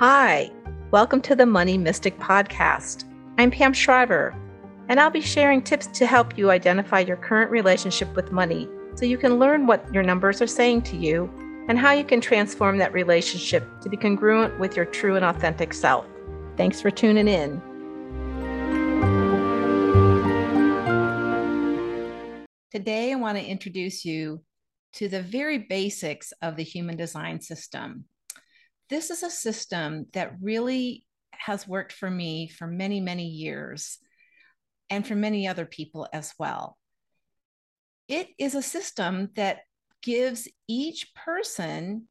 Hi, welcome to the Money Mystic Podcast. I'm Pam Shriver, and I'll be sharing tips to help you identify your current relationship with money so you can learn what your numbers are saying to you and how you can transform that relationship to be congruent with your true and authentic self. Thanks for tuning in. Today, I want to introduce you to the very basics of the Human Design System. This is a system that really has worked for me for many, many years and for many other people as well. It is a system that gives each person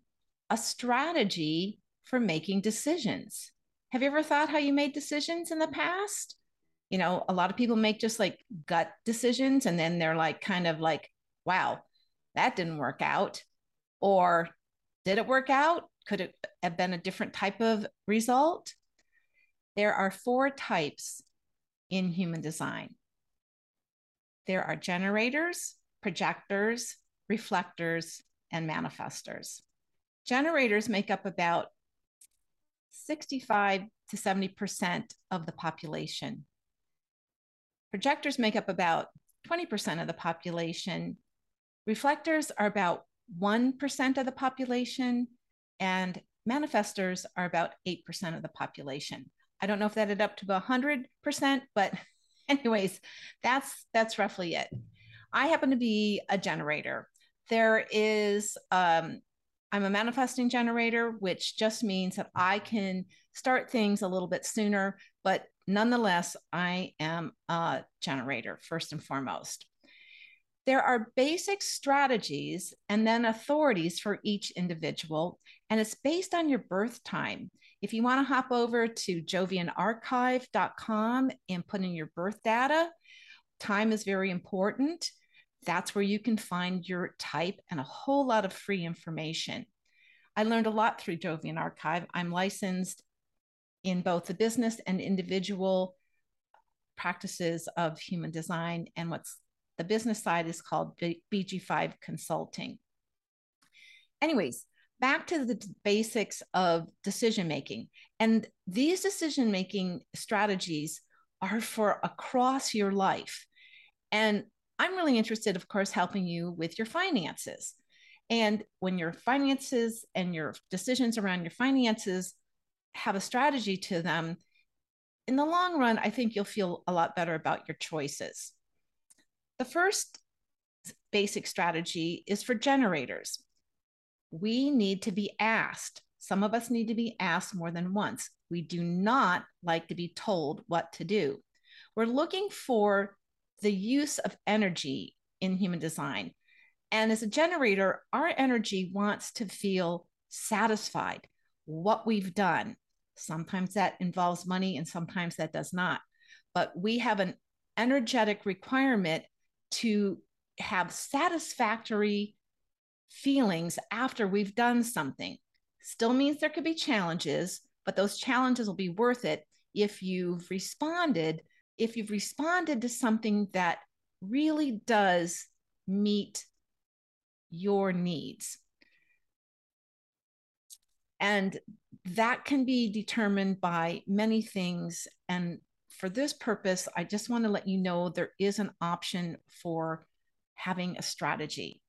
a strategy for making decisions. Have you ever thought how you made decisions in the past? You know, a lot of people make just like gut decisions, and then they're like, kind of like, wow, that didn't work out. Or did it work out? Could it have been a different type of result? There are four types in human design. There are generators, projectors, reflectors, and manifestors. Generators make up about 65 to 70% of the population. Projectors make up about 20% of the population. Reflectors are about 1% of the population, and manifestors are about 8% of the population. I don't know if that added up to 100%, but anyways, that's roughly it. I happen to be a generator. I'm a manifesting generator, which just means that I can start things a little bit sooner, but nonetheless, I am a generator first and foremost. There are basic strategies and then authorities for each individual, and it's based on your birth time. If you want to hop over to jovianarchive.com and put in your birth data, time is very important. That's where you can find your type and a whole lot of free information. I learned a lot through Jovian Archive. I'm licensed in both the business and individual practices of human design, and the business side is called BG5 Consulting. Anyways, back to the basics of decision-making. And these decision-making strategies are for across your life. And I'm really interested, of course, helping you with your finances. And when your finances and your decisions around your finances have a strategy to them, in the long run, I think you'll feel a lot better about your choices. The first basic strategy is for generators. We need to be asked. Some of us need to be asked more than once. We do not like to be told what to do. We're looking for the use of energy in human design. And as a generator, our energy wants to feel satisfied what we've done. Sometimes that involves money and sometimes that does not. But we have an energetic requirement to have satisfactory feelings after we've done something. Still means there could be challenges, but those challenges will be worth it if you've responded to something that really does meet your needs. And that can be determined by many things. And for this purpose, I just want to let you know there is an option for having a strategy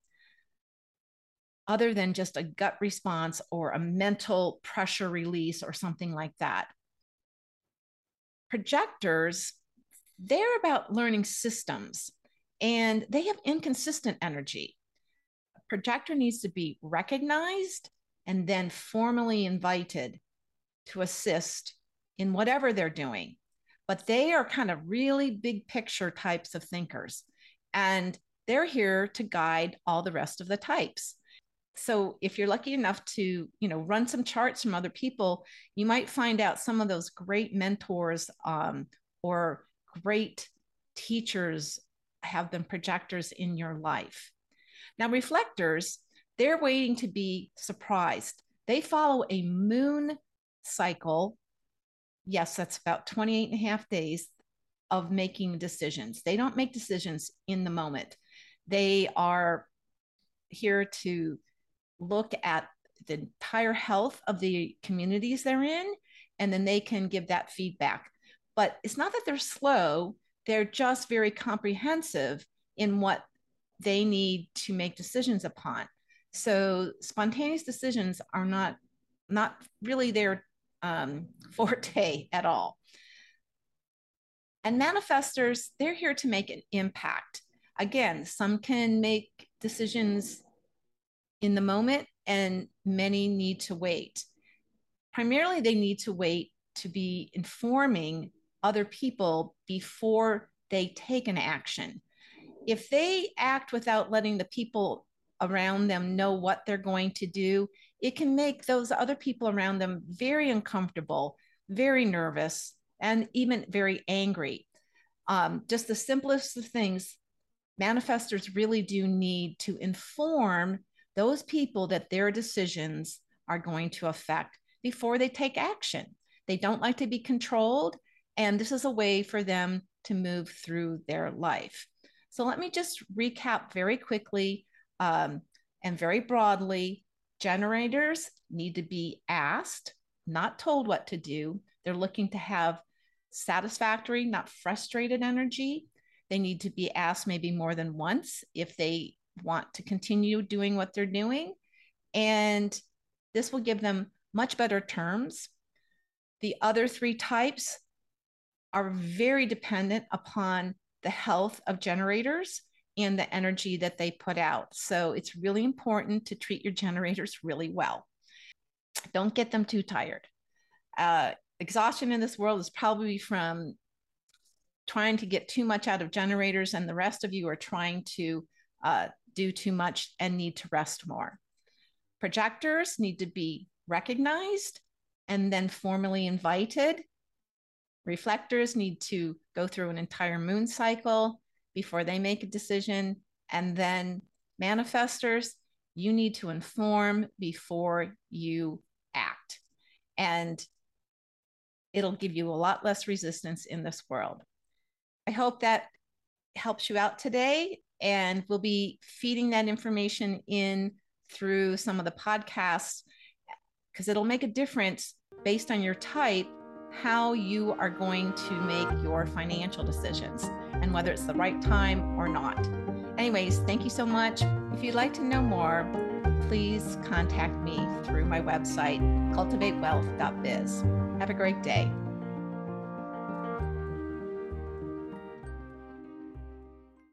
other than just a gut response or a mental pressure release or something like that. Projectors, they're about learning systems, and they have inconsistent energy. A projector needs to be recognized and then formally invited to assist in whatever they're doing. But they are kind of really big picture types of thinkers, and they're here to guide all the rest of the types. So if you're lucky enough to, run some charts from other people, you might find out some of those great mentors or great teachers have been projectors in your life. Now, reflectors, they're waiting to be surprised. They follow a moon cycle. Yes, that's about 28 and a half days of making decisions. They don't make decisions in the moment. They are here to look at the entire health of the communities they're in, and then they can give that feedback. But it's not that they're slow, they're just very comprehensive in what they need to make decisions upon. So spontaneous decisions are not really their forte at all. And manifestors, they're here to make an impact. Again, some can make decisions in the moment and many need to wait. Primarily, they need to wait to be informing other people before they take an action. If they act without letting the people around them know what they're going to do, it can make those other people around them very uncomfortable, very nervous, and even very angry. Just the simplest of things, manifestors really do need to inform those people that their decisions are going to affect before they take action. They don't like to be controlled, and this is a way for them to move through their life. So let me just recap very quickly and very broadly. Generators need to be asked, not told what to do. They're looking to have satisfactory, not frustrated energy. They need to be asked maybe more than once if they want to continue doing what they're doing. And this will give them much better terms. The other three types are very dependent upon the health of generators and the energy that they put out. So it's really important to treat your generators really well. Don't get them too tired. Exhaustion in this world is probably from trying to get too much out of generators, and the rest of you are trying to do too much and need to rest more. Projectors need to be recognized and then formally invited. Reflectors need to go through an entire moon cycle before they make a decision. And then manifestors, you need to inform before you act. And it'll give you a lot less resistance in this world. I hope that helps you out today. And we'll be feeding that information in through some of the podcasts, because it'll make a difference based on your type, how you are going to make your financial decisions and whether it's the right time or not. Anyways, thank you so much. If you'd like to know more, please contact me through my website, cultivatewealth.biz. Have a great day.